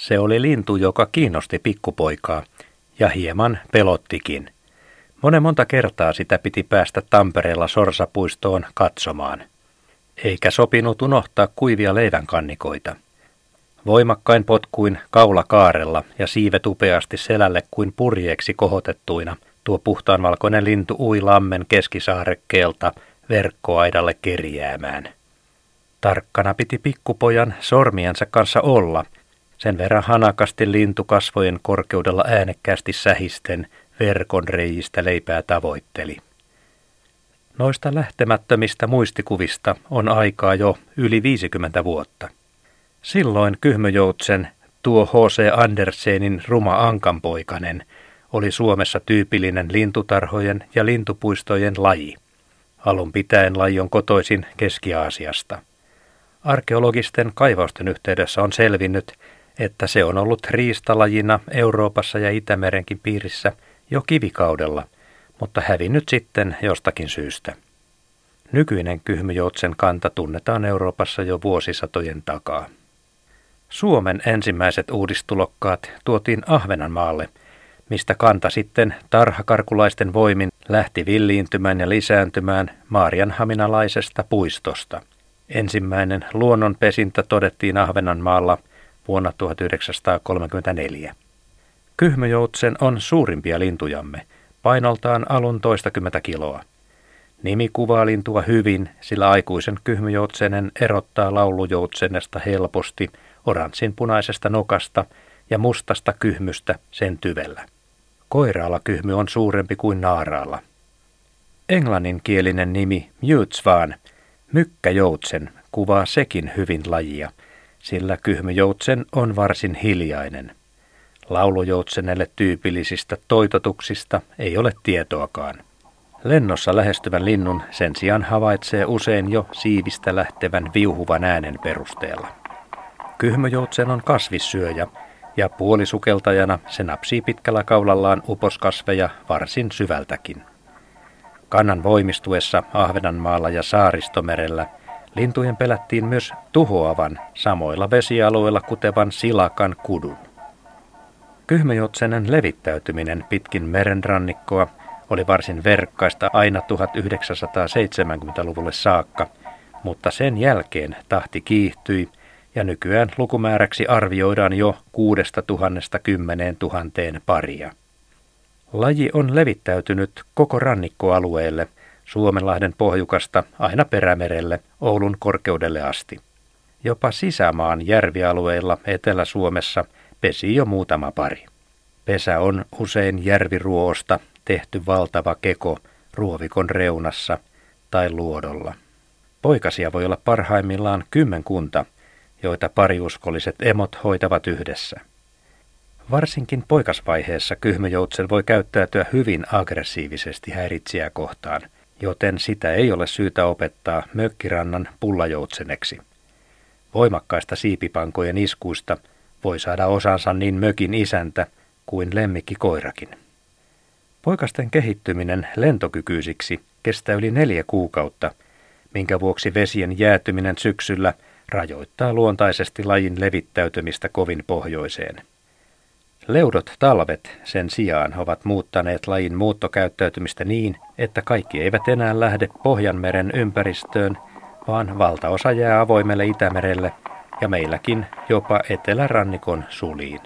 Se oli lintu, joka kiinnosti pikkupoikaa ja hieman pelottikin. Monta kertaa sitä piti päästä Tampereella sorsapuistoon katsomaan. Eikä sopinut unohtaa kuivia leivänkannikoita. Voimakkain potkuin kaulakaarella ja siivet upeasti selälle kuin purjeeksi kohotettuina tuo puhtaanvalkoinen lintu ui lammen keskisaarekkeelta verkkoaidalle kerjäämään. Tarkkana piti pikkupojan sormiensa kanssa olla, sen verran hanakasti lintu kasvojen korkeudella äänekkäästi sähisten verkon reiistä leipää tavoitteli. Noista lähtemättömistä muistikuvista on aikaa jo yli 50 vuotta. Silloin Kyhmyjoutsen, tuo H.C. Andersenin ruma Ankanpoikanen, oli Suomessa tyypillinen lintutarhojen ja lintupuistojen laji. Alun pitäen laji on kotoisin Keski-Aasiasta. Arkeologisten kaivausten yhteydessä on selvinnyt, että se on ollut riistalajina Euroopassa ja Itämerenkin piirissä jo kivikaudella, mutta hävinnyt sitten jostakin syystä. Nykyinen Kyhmyjoutsen kanta tunnetaan Euroopassa jo vuosisatojen takaa. Suomen ensimmäiset uudistulokkaat tuotiin Ahvenanmaalle, mistä kanta sitten tarhakarkulaisten voimin lähti villiintymään ja lisääntymään maarianhaminalaisesta puistosta. Ensimmäinen luonnonpesintä todettiin Ahvenanmaalla vuonna 1934. Kyhmyjoutsen on suurimpia lintujamme, painoltaan alun toistakymmentä kiloa. Nimi kuvaa lintua hyvin, sillä aikuisen kyhmyjoutsenen erottaa laulujoutsenesta helposti oranssinpunaisesta nokasta ja mustasta kyhmystä sen tyvellä. Koiraalla kyhmy on suurempi kuin naaraalla. Englanninkielinen nimi mjuttsvan, mykkäjoutsen, kuvaa sekin hyvin lajia, sillä kyhmyjoutsen on varsin hiljainen. Laulujoutsenelle tyypillisistä toitotuksista ei ole tietoakaan. Lennossa lähestyvän linnun sen sijaan havaitsee usein jo siivistä lähtevän viuhuvan äänen perusteella. Kyhmyjoutsen on kasvissyöjä ja puolisukeltajana se napsii pitkällä kaulallaan uposkasveja varsin syvältäkin. Kannan voimistuessa Ahvenanmaalla ja Saaristomerellä lintujen pelättiin myös tuhoavan samoilla vesialueilla kutevan silakan kudun. Kyhmyjoutsenen levittäytyminen pitkin merenrannikkoa oli varsin verkkaista aina 1970-luvulle saakka, mutta sen jälkeen tahti kiihtyi ja nykyään lukumääräksi arvioidaan jo 6 000–10 000 paria. Laji on levittäytynyt koko rannikkoalueelle, Suomenlahden pohjukasta aina Perämerelle, Oulun korkeudelle asti. Jopa sisämaan järvialueilla Etelä-Suomessa pesii jo muutama pari. Pesä on usein järviruosta tehty valtava keko ruovikon reunassa tai luodolla. Poikasia voi olla parhaimmillaan 10, joita pariuskolliset emot hoitavat yhdessä. Varsinkin poikasvaiheessa kyhmyjoutsen voi käyttäytyä hyvin aggressiivisesti häiritsijää kohtaan, joten sitä ei ole syytä opettaa mökkirannan pullajoutseneksi. Voimakkaista siipipankojen iskuista voi saada osansa niin mökin isäntä kuin lemmikkikoirakin. Poikasten kehittyminen lentokykyisiksi kestää yli 4 kuukautta, minkä vuoksi vesien jäätyminen syksyllä rajoittaa luontaisesti lajin levittäytymistä kovin pohjoiseen. Leudot talvet sen sijaan ovat muuttaneet lajin muuttokäyttäytymistä niin, että kaikki eivät enää lähde Pohjanmeren ympäristöön, vaan valtaosa jää avoimelle Itämerelle ja meilläkin jopa etelärannikon suliin.